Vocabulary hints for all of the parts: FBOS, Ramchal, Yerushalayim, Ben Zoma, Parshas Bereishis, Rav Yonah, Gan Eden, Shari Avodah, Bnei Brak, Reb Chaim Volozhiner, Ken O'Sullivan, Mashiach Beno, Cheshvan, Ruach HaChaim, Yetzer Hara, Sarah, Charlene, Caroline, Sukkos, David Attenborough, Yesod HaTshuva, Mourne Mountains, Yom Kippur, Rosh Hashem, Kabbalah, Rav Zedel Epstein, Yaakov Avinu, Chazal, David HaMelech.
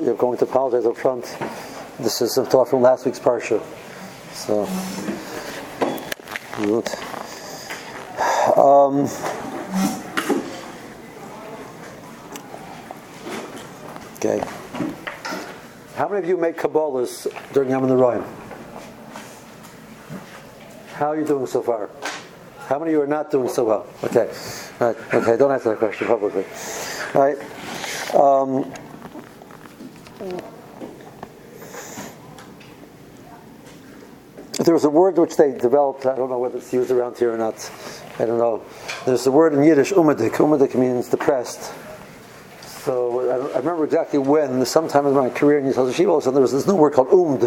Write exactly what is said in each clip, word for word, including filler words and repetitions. you're going to apologize up front. This is a thought from last week's Parsha. So, good. Um, okay. How many of you make Kabbalahs during Yom Kippur? How are you doing so far? How many of you are not doing so well? Okay. All right. Okay, don't answer that question publicly. All right. Um, there's a word which they developed. I don't know whether it's used around here or not. I don't know. There's a word in Yiddish, umadik. Umadik means depressed. So I, don't, I remember exactly when, sometime in my career in Yesod HaTshuva, there was this new word called umd.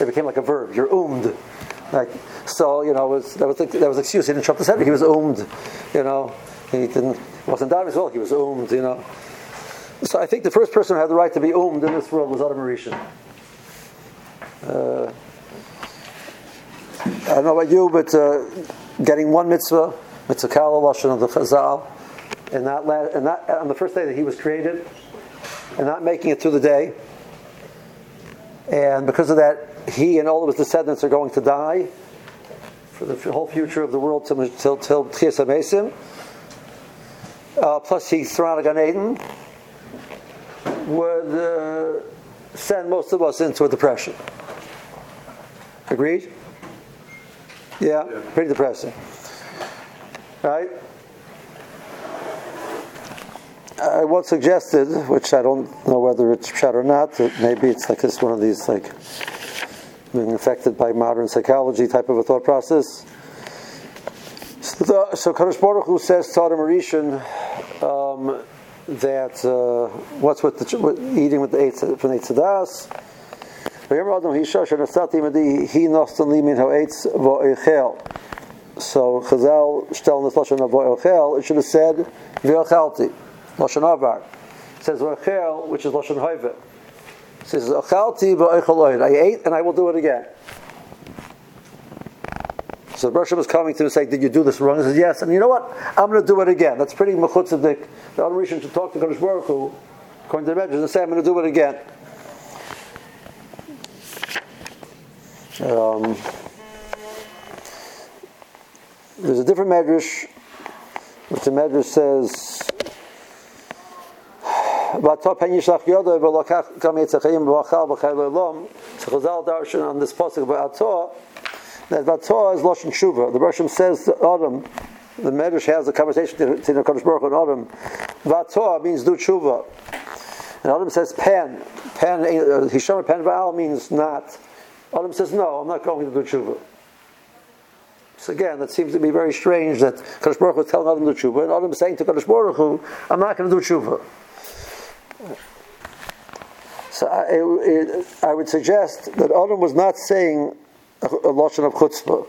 It became like a verb. You're umd. Like, so, you know, was, that was that was an excuse. He didn't trump the Sabbath. He was umd. You know, he didn't wasn't down as well. He was umd. You know. So I think the first person who had the right to be umd in this world was Adam HaRishon. Uh, I don't know about you, but uh, getting one mitzvah, mitzvah kala lashon of the Chazal, and not la- and not on the first day that he was created, and not making it through the day, and because of that, he and all of his descendants are going to die for the f- whole future of the world till till till Tchias HaMeisim. Uh, plus, he's thrown out of Gan Eden. Would uh, send most of us into a depression. Agreed? Yeah, yeah. Pretty depressing. Right? I once suggested, which I don't know whether it's shot or not, that maybe it's like this one of these, like, being affected by modern psychology type of a thought process. So, the, so Kodesh Baruch Hu says to Adam HaRishon um, that uh, what's with the with eating with the eight from eight sadas. So Chazal stellen this lashon of vo'echel. It should have said ve'achalti lashon avar. It says vo'echel, which is lashon hoivet. It says achalti vo'echel. I ate and I will do it again. So the Rosh Hashem is coming to him and saying, did you do this wrong? He says, yes. And you know what? I'm going to do it again. That's pretty mechut tzedek. The Adam HaRishon should talk to Kodesh Baruch Hu, according to the Medrash, and say, I'm going to do it again. Um, there's a different Medrash, which the Medrash says, so Chazal darshan on this pasuk about Ator, that Vator is Lashon Tshuva. The Rosh Hashem says to Adam, the Medrash has a conversation between the Kodesh Baruch and Adam. Vator means do Tshuva. And Adam says pen. Pen, Hisham pen Vaal means not. Adam says, no, I'm not going to do Tshuva. So again, that seems to be very strange that Kodesh Baruch Hu is telling Adam to do Tshuva, and Adam is saying to Kodesh Baruch Hu, I'm not going to do Tshuva. So I, I would suggest that Adam was not saying a lashon of chutzpah.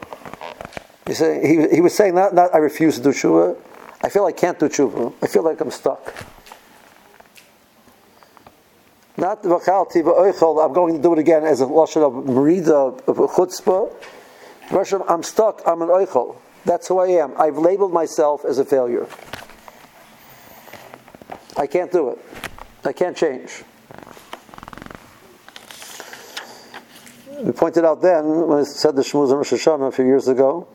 He said he he was saying not not I refuse to do tshuva. I feel I can't do tshuva. I feel like I'm stuck. Not v'chalti v'oichol. I'm going to do it again as a lashon of merida of chutzpah. Hashem, I'm stuck. I'm an oichol. That's who I am. I've labeled myself as a failure. I can't do it. I can't change. We pointed out then, when I said the Shmuz on Rosh Hashanah a few years ago,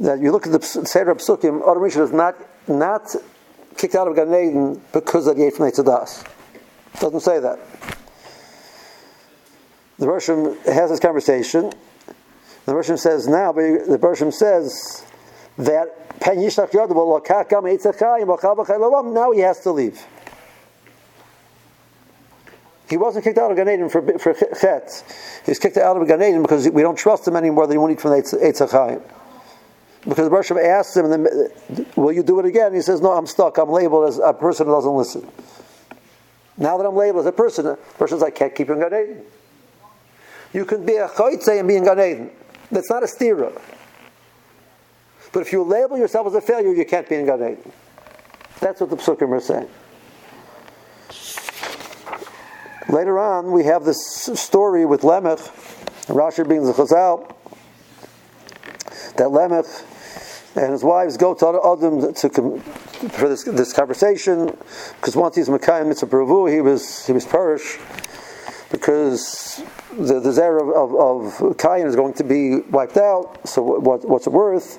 that you look at the Seder Psukim, Adam HaRishon is not, not kicked out of Gan Eden because of the eight from Eitz Hadas. It doesn't say that. The Rosh Hashem has this conversation. The Rosh Hashem says now, the Rosh Hashem says that Pen Yishlach Yod V'Lokach Gam Eitz Chayim V'Chal V'Chayim L'Olam, now he has to leave. He wasn't kicked out of Gan Eden for, for Chet. He was kicked out of Gan Eden because we don't trust him anymore that he won't eat from the Eitz HaChaim. Because the Rosh Hashem asked him, will you do it again? And he says, no, I'm stuck. I'm labeled as a person who doesn't listen. Now that I'm labeled as a person, the Rosh Hashem's like, I can't keep you in Gan Eden. You can be a Choytzei and be in Gan Eden. That's not a stira. But if you label yourself as a failure, you can't be in Gan Eden. That's what the Pesukim are saying. Later on, we have this story with Lamech, Rashi being the Chazal, that Lamech and his wives go to Adam to, for this this conversation, because once he's Makayim Mitzvah Pravu, he was he was Parish, because the the Zera of, of, of Kayin is going to be wiped out. So what what's it worth?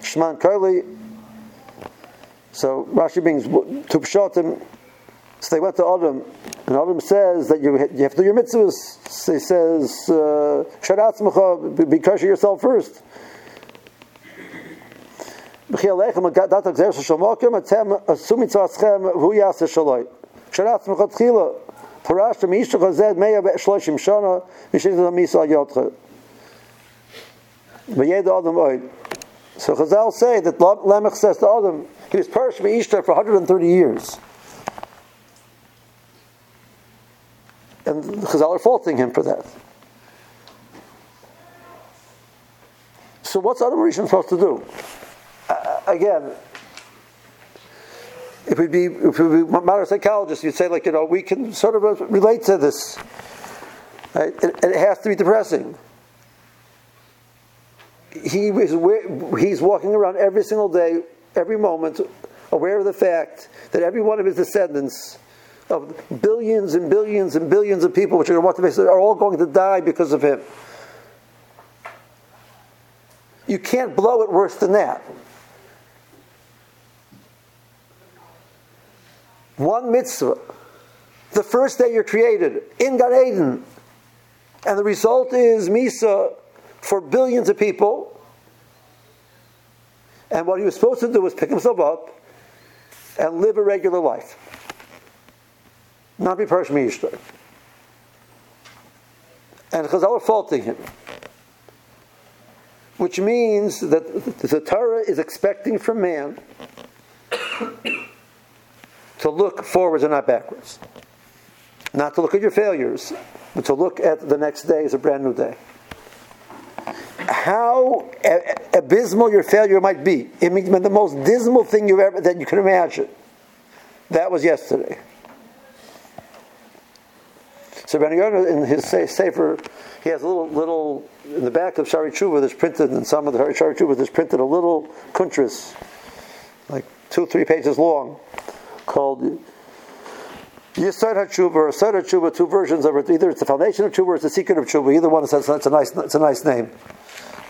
Shman Karli. So Rashi brings to Pshatim. So they went to Adam, and Adam says that you you have to do your mitzvahs. So he says, Sharatzmacha, be kosher yourself first. So Chazal say that Lamech says to Adam, he was perished by Ishtar for one hundred thirty years. And Chazal are faulting him for that. So what's Adam HaRishon supposed to do? Uh, again, if we'd be, if we'd be modern psychologists, you'd say, like, you know, we can sort of relate to this. Right? It, it has to be depressing. He is, he's walking around every single day, every moment, aware of the fact that every one of his descendants of billions and billions and billions of people which are going to walk the face are all going to die because of him. You can't blow it worse than that. One mitzvah, the first day you're created in Gan Eden, and the result is Misa for billions of people. And what he was supposed to do was pick himself up and live a regular life. Not be Parshas Bereishis. And Chazal were faulting him. Which means that the Torah is expecting from man to look forwards and not backwards. Not to look at your failures, but to look at the next day as a brand new day. How abysmal your failure might be. It means the most dismal thing you ever that you can imagine. That was yesterday. So Ben Zoma, in his Sefer, he has a little, little in the back of Shari Tshuva, there's printed, in some of the Shari Tshuva, there's printed a little kuntris, like two, three pages long, called Yesod HaTshuva or Sod HaTshuva, two versions of it. Either it's the foundation of Tshuva or it's the secret of Tshuva. Either one says that's a nice, it's a nice name.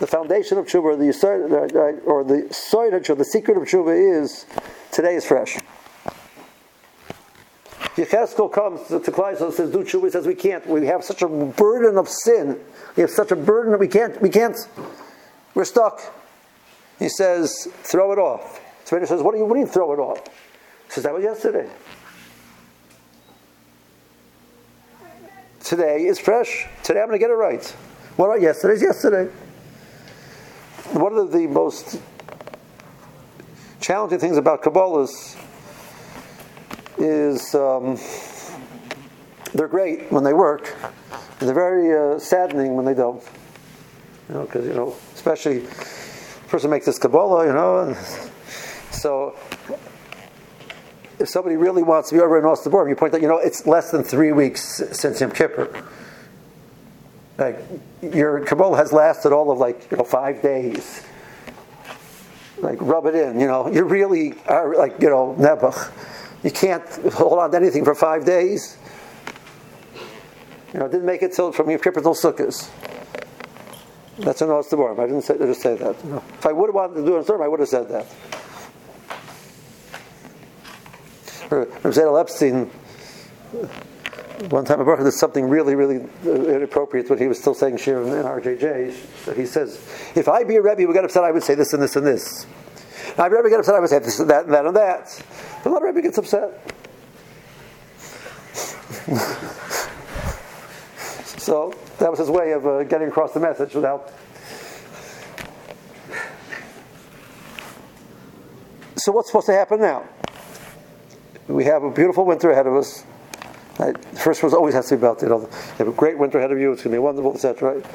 The foundation of Tshuva, or the Yesod, or the Sod HaTshuva, the secret of Tshuva is today is fresh. Yechezkel comes to Klai and says, "Do tshuva." He says, "We can't. We have such a burden of sin. We have such a burden that we can't. We can't. We're stuck." He says, "Throw it off." So he says, "What do you mean, throw it off?" He says, "That was yesterday. Today is fresh. Today I'm going to get it right. What about yesterday's yesterday?" One of the most challenging things about Kabbalah is. is um, they're great when they work, and they're very uh, saddening when they don't. You know, because, you know, especially the person makes this Kabbalah, you know, and so if somebody really wants to be over in Oster Borum, you point out, you know, it's less than three weeks since Yom Kippur. Like, your Kabbalah has lasted all of, like, you know, five days. Like, rub it in, you know. You really are, like, you know, Nebuch. You can't hold on to anything for five days. You know, I didn't make it till from your Yom Kippur till Sukkos. That's an Oster Borum. I didn't say, just say that. No. If I would have wanted to do an Oster Borum, I would have said that. Rav Zedel Epstein, one time I did something really, really inappropriate when he was still saying Shir in R J J. So he says, if I be a Rebbe who got upset, I would say this and this and this. Now, if Rebbe gets upset, I would say this, that, and that, and that. But a lot of Rebbe gets upset. So that was his way of uh, getting across the message without. So what's supposed to happen now? We have a beautiful winter ahead of us. Right? The first verse always has to be about, you know, you have a great winter ahead of you. It's going to be wonderful, et cetera. Right?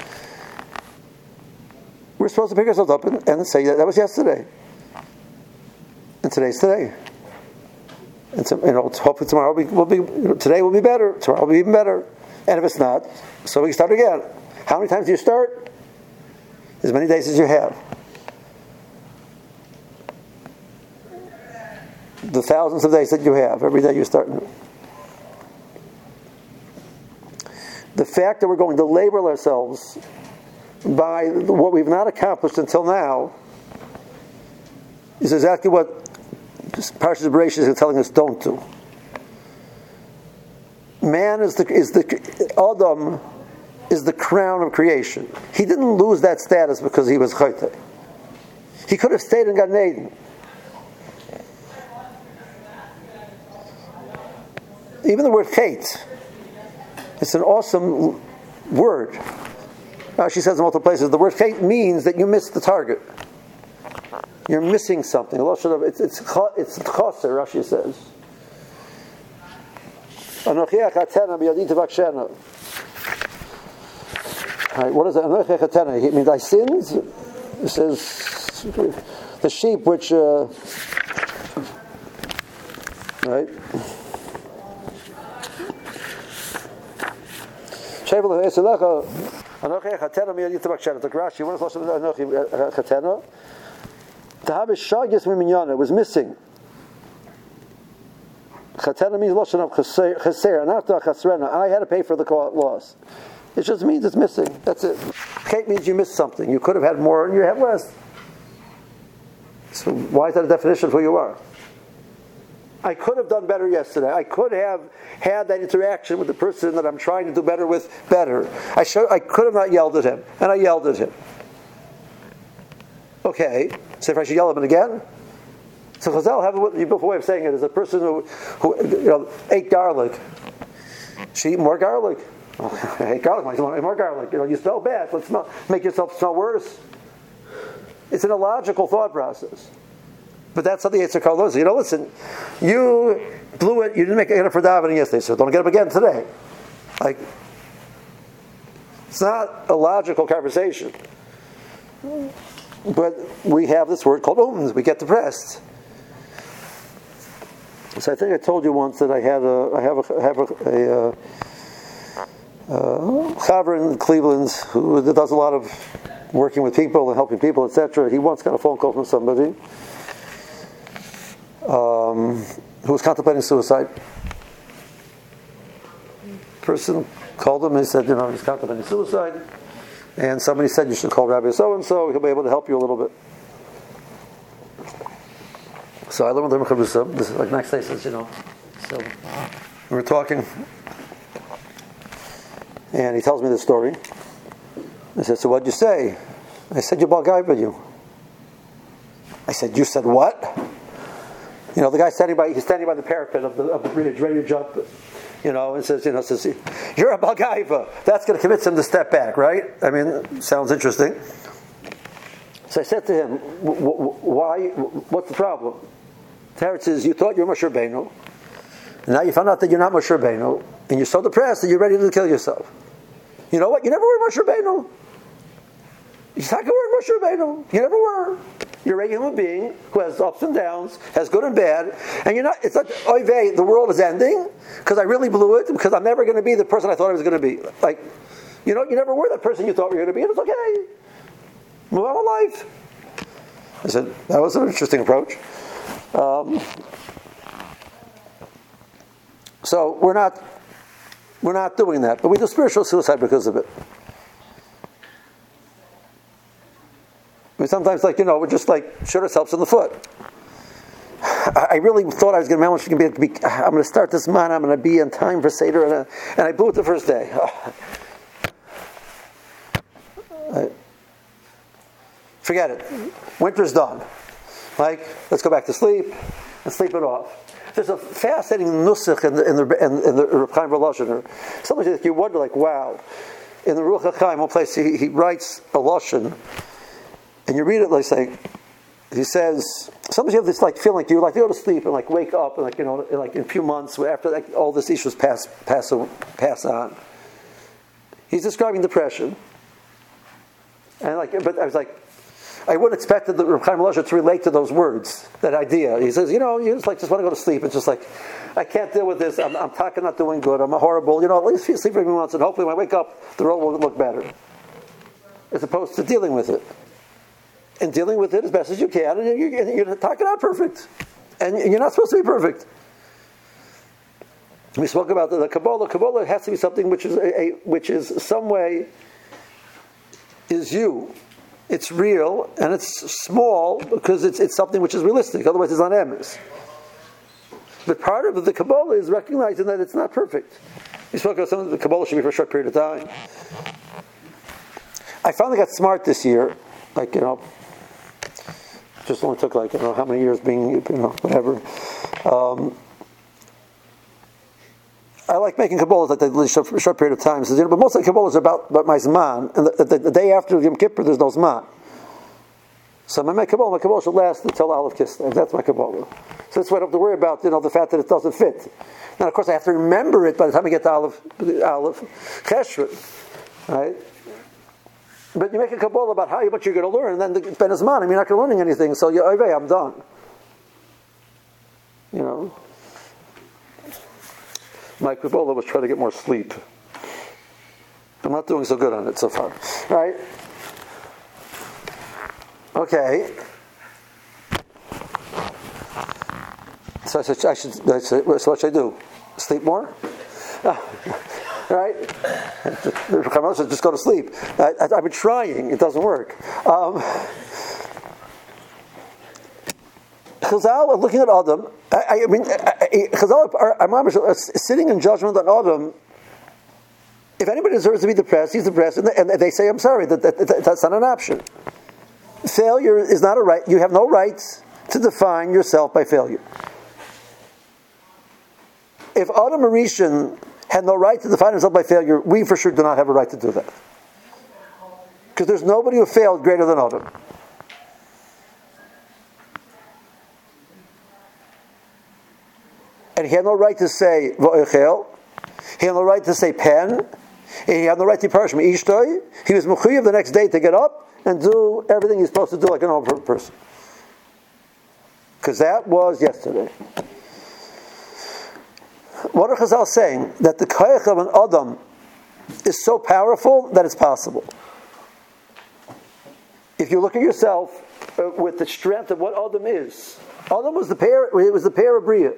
We're supposed to pick ourselves up and, and say that that was yesterday. And today's today. And so, you know, hopefully tomorrow we will be. You know, today will be better. Tomorrow will be even better. And if it's not, so we can start again. How many times do you start? As many days as you have. the thousands of days that you have. Every day you're starting. The fact that we're going to labor ourselves by what we've not accomplished until now is exactly what Parshas Bereishis is telling us don't do. Man is the is the Adam is the crown of creation. He didn't lose that status because he was Chayte. He could have stayed in Gan Eden. Even the word Chait, it's an awesome word. Rashi says in multiple places, the word Chait means that you missed the target. You're missing something. It's it's it's chaser, Rashi says. Right, what is it? It means I sinned. It says the sheep which uh, right. Was missing. Chatana means lashon of chaser, and after chasrena, I had to pay for the loss. It just means it's missing. That's it. Chait means you missed something. You could have had more, and you had less. So why is that a definition of who you are? I could have done better yesterday. I could have had that interaction with the person that I'm trying to do better with better. I should. I could have not yelled at him, and I yelled at him. Okay, so if I should yell at him again? So Chazal have a beautiful way of saying it. Is a person who, who you know, ate garlic. She eat more garlic. Oh, I ate garlic. I want more garlic. You know, you smell bad. Let's smell, make yourself smell worse. It's an illogical thought process. But that's how the Yetzer Hara lives. You know, listen, you blew it. You didn't make it up for davening yesterday, so don't get up again today. Like, it's not a logical conversation. But we have this word called omens. We get depressed. So I think I told you once that I had a I have a I have a chaver uh, in Cleveland who does a lot of working with people and helping people, et cetera. He once got a phone call from somebody um, who was contemplating suicide. The person called him and he said, "You know, he's contemplating suicide." And somebody said, you should call Rabbi so-and-so. He'll be able to help you a little bit. So I learned with him, this is like next day, says, you know. So we were talking. And he tells me this story. I said, so what'd you say? I said, you balgaiva you. I said, you said what? You know, the guy standing by, he's standing by the parapet of the, of the bridge, ready to jump. You know, and says, you know, says, you're a balgaiva. That's going to convince him to step back, right? I mean, sounds interesting. So I said to him, w- w- why? W- what's the problem? Teretz says, you thought you were Mashiach Beno. Now you found out that you're not Mashiach Beno. And you're so depressed that you're ready to kill yourself. You know what? You never were Mashiach Beno. You talk about Mashiach Beno. You never were. You're a human being who has ups and downs, has good and bad, and you're not. It's not oy vey, the world is ending because I really blew it because I'm never going to be the person I thought I was going to be. Like, you know, you never were that person you thought you were going to be, and it's okay. Move on with life. I said that was an interesting approach. Um, so we're not we're not doing that, but we do spiritual suicide because of it. We sometimes, like, you know, we just, like, shoot ourselves in the foot. I, I really thought I was going to manage to be, I'm going to start this man, I'm going to be in time for Seder, and I, and I blew it the first day. Oh. I, forget it. Winter's done. Like, let's go back to sleep and sleep it off. There's a fascinating nusach in the in the, in the Reb Chaim Volozhiner. Something that you wonder, like, wow. In the Ruach HaChaim, one place he, he writes a Lashon. And you read it like, like he says, sometimes you have this like feeling like you like to go to sleep and like wake up and like you know and, like in a few months after like, all this issues pass pass pass on. He's describing depression, and like but I was like, I wouldn't expect that Reb Chaim Volozhin to relate to those words, that idea. He says, you know, you just like just want to go to sleep. It's just like I can't deal with this. I'm I'm talking not doing good. I'm a horrible. You know, at least sleep for a few months and hopefully when I wake up, the world will look better. As opposed to dealing with it. And dealing with it as best as you can, and you're, you're talking out perfect. And you're not supposed to be perfect. We spoke about the, the Kabbalah. Kabbalah has to be something which is a, a which is some way is you. It's real and it's small because it's it's something which is realistic. Otherwise, it's not emes. But part of the Kabbalah is recognizing that it's not perfect. We spoke about something that the Kabbalah should be for a short period of time. I finally got smart this year. Like, you know, just only took like, I don't know how many years being, you know, whatever. Um, I like making Kabbalahs at a short, short period of time. So, you know, but most of the Kabbalahs are about, about my Zman. And the, the, the day after Yom Kippur, there's no Zman. So my Kabbalah, my Kabbalah should last until Aleph Kislev. That's my Kabbalah. So that's why I don't have to worry about, you know, the fact that it doesn't fit. Now, of course, I have to remember it by the time I get to Aleph, Aleph Cheshvan. Right? But you make a Kabbalah about how much you're going to learn, and then the Ben Zoma, I mean, you're not learning anything, so you, okay, I'm done. You know? My Kabbalah was trying to get more sleep. I'm not doing so good on it so far. Right? Okay. So I said, I should, I said, so what should I do? Sleep more? Right? Just go to sleep. I, I, I've been trying. It doesn't work. Um, Chazal are looking at Adam. I, I mean, I, I, Chazal are, are sitting in judgment on Adam. If anybody deserves to be depressed, he's depressed. And they, and they say, I'm sorry, that, that, that that's not an option. Failure is not a right. You have no right to define yourself by failure. If Adam HaRishon had no right to define himself by failure, we for sure do not have a right to do that. Because there's nobody who failed greater than Adam. And he had no right to say Vo'echel. He had no right to say Pen. And he had no right to perish from Ishtoi. He was Mechuyev the next day to get up and do everything he's supposed to do like an old person. Because that was yesterday. What are Chazal saying? That the koyach of an Adam is so powerful that it's possible. If you look at yourself uh, with the strength of what Adam is, Adam was the pair. It was the pair of Bria.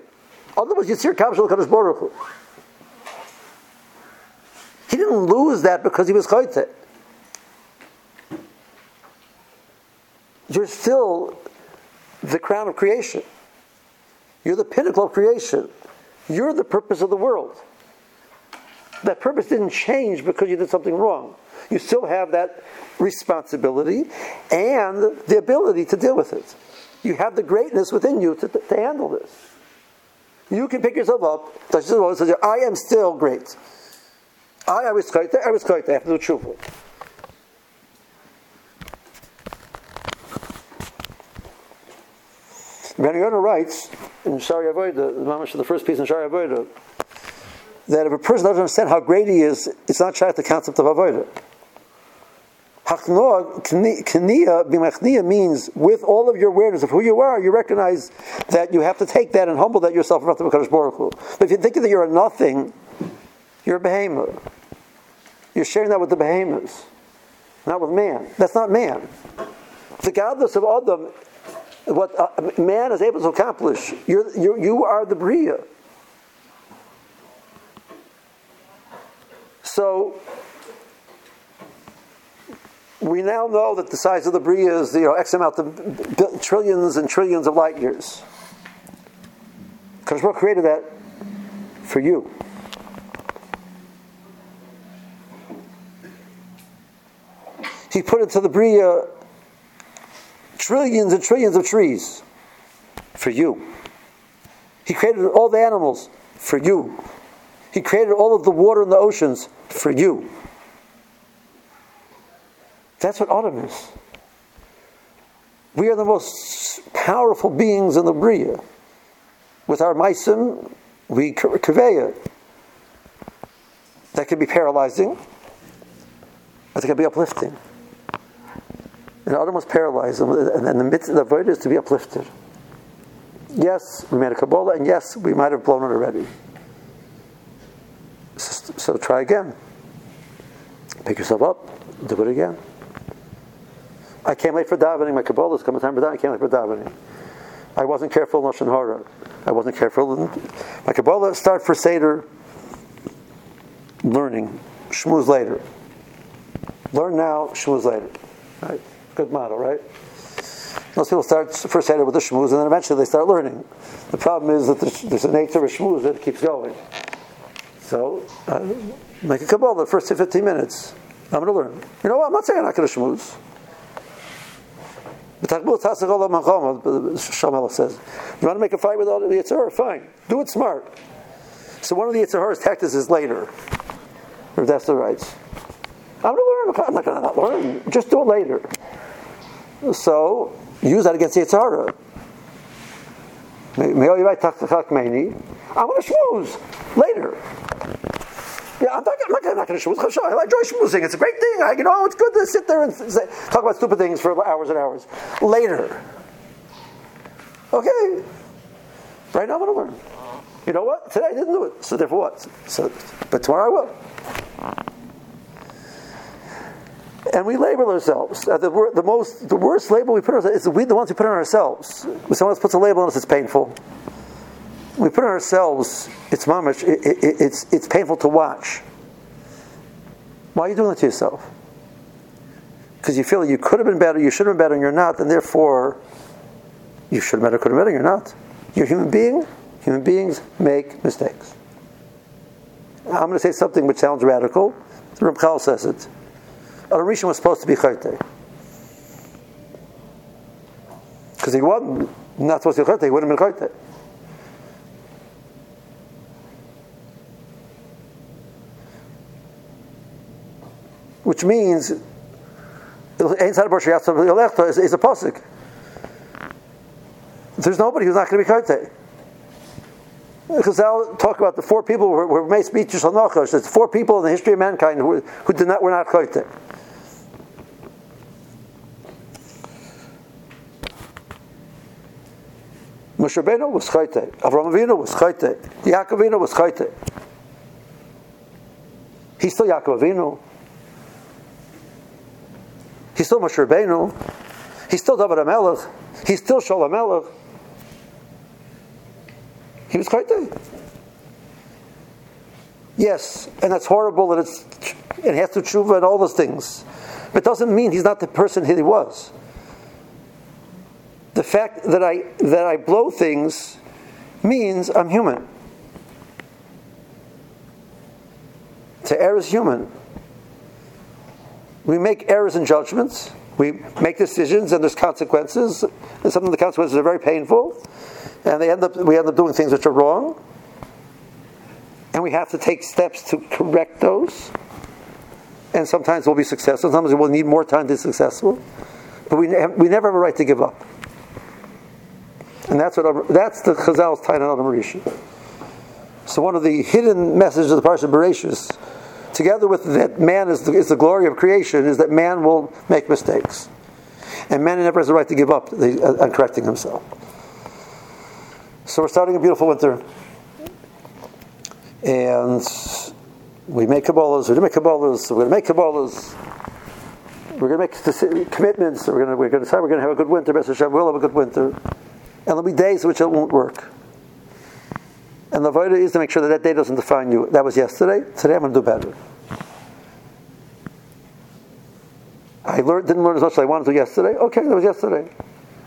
Adam was Yitzir Kav Shel Kodesh Baruch Hu. He didn't lose that because he was Choyte. You're still the crown of creation. You're the pinnacle of creation. You're the purpose of the world. That purpose didn't change because you did something wrong. You still have that responsibility and the ability to deal with it. You have the greatness within you to, to handle this. You can pick yourself up. I am still great. I, I was great. I was great. I have to do tshuva. Ben Zoma writes in Shari Avodah, the first piece in Shari Avodah, that if a person doesn't understand how great he is, it's not shy at the concept of Avodah. Haknoa, Kniya, Bimachniya means with all of your awareness of who you are, you recognize that you have to take that and humble that yourself in front of Kodesh Baruch Hu. But if you think that you're a nothing, you're a behemoth. You're sharing that with the behemoths, not with man. That's not man. The godless of Adam. What uh, man is able to accomplish, you're, you're, you are the Bria. So we now know that the size of the Bria is, you know, X amount of b- trillions and trillions of light years. Kodesh Baruch Hu created that for you. He put into the Bria trillions and trillions of trees for you. He created all the animals for you. He created all of the water in the oceans for you. That's what Adam is. We are the most powerful beings in the Bria. With our meisim, we convey it. That can be paralyzing, but it can be uplifting. And Adam was paralyzed, and in the midst of the void is to be uplifted. Yes, we made a Kabbalah, and yes, we might have blown it already. So, so try again. Pick yourself up, do it again. I can't wait for davening. My Kabbalah is coming time for davening. I can't wait for davening. I wasn't careful in Lashon Hara. I wasn't careful in my Kabbalah. Start for Seder learning. Shmuz later. Learn now, shmuz later. Right? Good model, right? Most people start first Seder with the shmuz, and then eventually they start learning. The problem is that there's, there's a nature of shmuz that keeps going. So, uh, make a Kabbalah the first fifteen minutes. I'm going to learn. You know what? I'm not saying I'm not going to shmuz. The Talmud says, you want to make a fight with all the Yitzhar? Fine. Do it smart. So one of the Yitzhar's tactics is later. Or that's the rights. I'm going to learn. I'm not going to not learn. Just do it later. So, use that against the Yitzhara. I'm going to shmooze later. Yeah, I'm not, I'm not, I'm not going to shmooze. I enjoy shmoozing. It's a great thing. I, you know, it's good to sit there and say, talk about stupid things for hours and hours. Later. Okay. Right now I'm going to learn. You know what? Today I didn't do it. So therefore what? So, but tomorrow I will. And we label ourselves. Uh, the, wor- the most, the worst label we put on ourselves is we the ones we put on ourselves. When someone else puts a label on us, it's painful. We put on ourselves. It's mamish. It, it, it's it's painful to watch. Why are you doing that to yourself? Because you feel you could have been better, you should have been better, and you're not, and therefore you should have been better, could have been better, and you're not. You're a human being. Human beings make mistakes. I'm going to say something which sounds radical. Ramchal says it. Adam HaRishon was supposed to be Chayteh. Because he wasn't not supposed to be Chayteh, he wouldn't have been Chayteh. Which means, inside of Parshas Bereishis is a posuk. There's nobody who's not going to be Chayteh. Chazal talk about the four people who were made speeches on Nochash. There's four people in the history of mankind who, who did not were not Chayteh. Mashiach Beno was Chayteh. Avraham Avinu was Chayteh. Yaakov Avinu was Chayteh. He's still Yaakov Avinu. He's still Mashiach Beno. He's still David HaMelech. He's still Shaul HaMelech. He was Chayteh. Yes, and that's horrible, and it's and he has to tshuva and all those things. But it doesn't mean he's not the person he was. The fact that I that I blow things means I'm human. To err is human. We make errors in judgments. We make decisions, and there's consequences. And some of the consequences are very painful. And they end up, we end up doing things which are wrong, and we have to take steps to correct those. And sometimes we'll be successful. Sometimes we'll need more time to be successful. But we ne- we never have a right to give up. And that's what that's the Chazal's title on Adam HaRishon. So one of the hidden messages of the Parshas Bereishis, together with that man is the, is the glory of creation, is that man will make mistakes, and man never has a right to give up on correcting himself. So we're starting a beautiful winter, and we make Kabbalahs, we're going to make Kabbalahs, we're going to make Kabbalahs, we're going to make commitments, we're going to, we're going to decide we're going to have a good winter, B'ezras Hashem, we'll have a good winter, and there'll be days in which it won't work. And the avodah is to make sure that that day doesn't define you. That was yesterday, today I'm going to do better. I learned, didn't learn as much as I wanted to yesterday, okay, that was yesterday.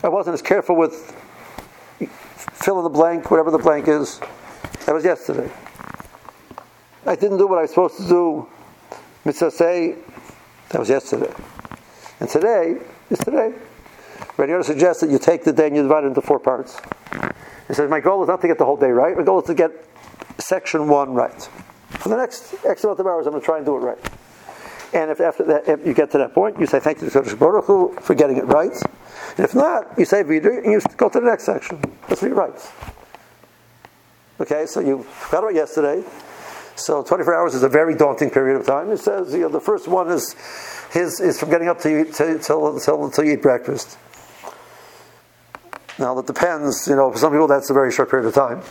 I wasn't as careful with fill in the blank, whatever the blank is. That was yesterday. I didn't do what I was supposed to do. Mitzvah say, that was yesterday. And today is today. Rav Yonah suggests that you take the day and you divide it into four parts. He says, my goal is not to get the whole day right. My goal is to get section one right. For the next X amount of hours, I'm going to try and do it right. And if after that if you get to that point, you say thank you to Kodesh Baruch Hu for getting it right. And if not, you say Vidu and you go to the next section. That's what you write. Okay, so you forgot about yesterday. So twenty-four hours is a very daunting period of time. It says, you know, the first one is his is from getting up to you till till till, till you eat breakfast. Now that depends, you know, for some people that's a very short period of time.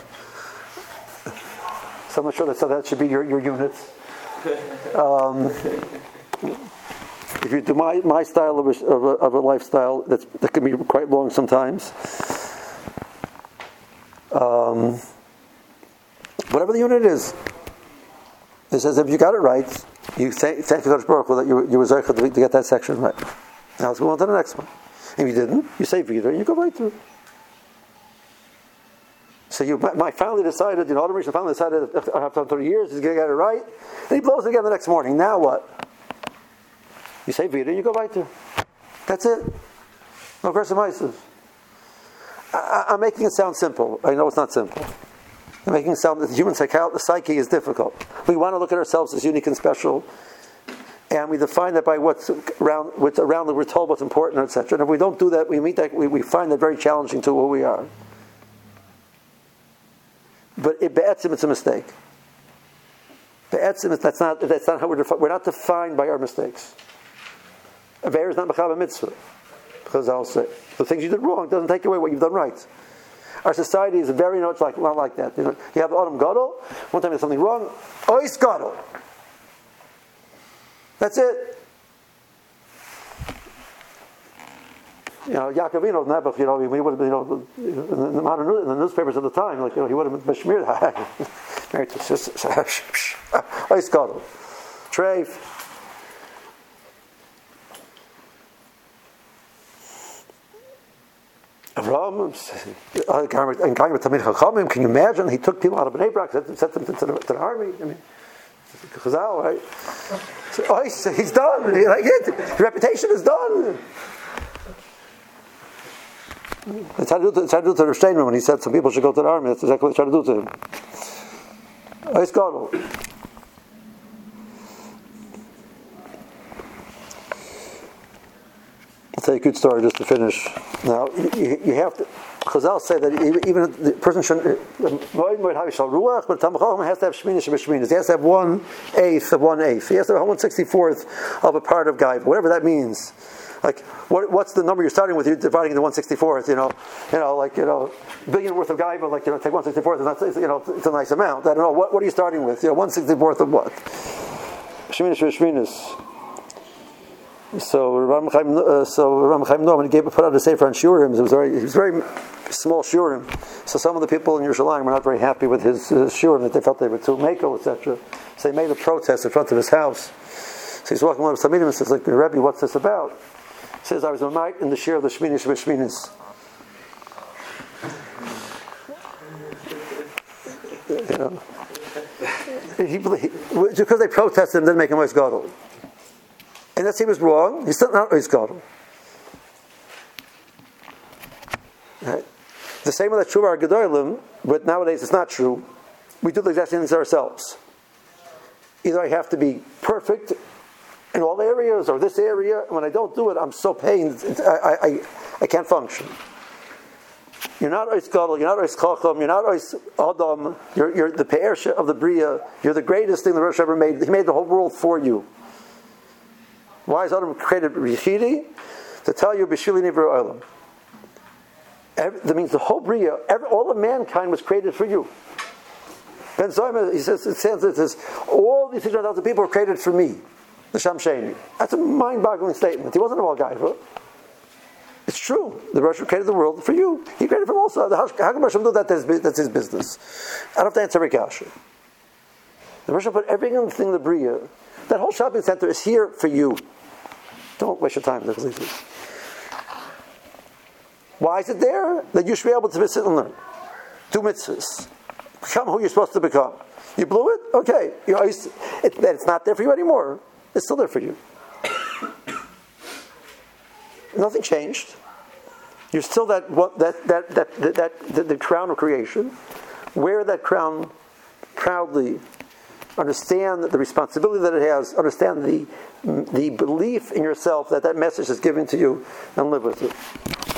So I'm not sure that so that should be your, your unit. Um, If you do my, my style of a, of a, of a lifestyle, that's, that can be quite long sometimes. um, whatever the unit is. It says if you got it right, you thank Kodesh Baruch Hu that you, you were zeicher to get that section right. Now let's move on to the next one. If you didn't, you say if you didn't, you go right through. So you, my finally decided, you know, Adam HaRishon finally decided after thirty years he's going to get it right, and he blows it again the next morning. Now what? You say Vida, you go right there. That's it. No question of I I'm making it sound simple. I know it's not simple. I'm making it sound that the human psychology, the psyche is difficult. We want to look at ourselves as unique and special, and we define that by what's around, what's around that we're told what's important, et cetera. And if we don't do that, we meet that we, we find that very challenging to who we are. But it, be'etzim, it's a mistake. Be'etzim, that's not that's not how we're defined. We're not defined by our mistakes. A be'er is not mechav a mitzvah, because I'll say the things you did wrong doesn't take away what you've done right. Our society is very much like not like that. You know, you have Adam gadol. One time you did something wrong, ois gadol. That's it. You know, Yaakov Avinu, Nebuch, you know, he would have been, you know, in the, modern, in the newspapers at the time, like, you know, he would have been beshmired. Married to his sister. Ois gadol. Treif. Avraham, can you imagine? He took people out of Bnei Brak, set, set them to the, to the army. I mean, Chazal, right? So, oh, he's, he's done. He, like, his reputation is done. They tried to do to, to restrain him when he said some people should go to the army. That's exactly what they tried to do to him. Oh, he's gone. Tell you a good story just to finish. Now you, you have to. Chazal say that even the person shouldn't. But Tamachacham has to have shminish and shminis. He has to have one eighth of one eighth. He has to have one sixty fourth of a part of gaiva, whatever that means. Like what, what's the number you're starting with? You're dividing into one sixty fourth. You know, you know, like you know, billion worth of gaiva. Like you know, take one sixty fourth, and that's you know, it's a nice amount. I don't know what. What are you starting with? You know, one sixty fourth of what? Shminish and shminis. So Ramchal, uh, so Ramchal, when he gave, put out a sefer on shiurim, it was very, it was very small shiurim. So some of the people in Yerushalayim were not very happy with his uh, shiurim that they felt they were too mako, et cetera. So they made a protest in front of his house. So he's walking over to Talmidim and says, "Like Rebbe, what's this about?" He says, "I was a mite in the shiur of the Shminish B'Shminis." You know, he, he, because they protested and didn't make him ois gadol. And that's he was wrong. He's still not ois gadol. Right? The same with the tshuva our gedolim, but nowadays it's not true. We do the exact same things ourselves. Either I have to be perfect in all areas, or this area. And when I don't do it, I'm so pained. I I, I can't function. You're not ois gadol. You're not ois chacham. You're not ois adam. You're you're the pe'ersha of the bria. You're the greatest thing the Rosh Hashem ever made. He made the whole world for you. Why is Adam created Rishidi? To tell you, Bishili Nivra Olam. That means the whole Bria, every, all of mankind was created for you. Ben Zoma, he says, it says, it says, all these six hundred thousand people were created for me. The Shamsheni. That's a mind-boggling statement. He wasn't a all guy, right? It's true. The Rosh Hashem created the world for you. He created it from also. How can Rosh Hashem do that? That's his business. I don't have to answer every kasha. The Rosh Hashem put everything in the thing, the Bria. That whole shopping center is here for you. Don't waste your time. Why is it there? That you should be able to sit and learn. Do mitzvahs. Become who you're supposed to become. You blew it? Okay. You know, it's, it, it's not there for you anymore. It's still there for you. Nothing changed. You're still that what, that that that, that, that the, the crown of creation. Wear that crown proudly. Understand the responsibility that it has. Understand the the belief in yourself that that message is given to you, and live with it.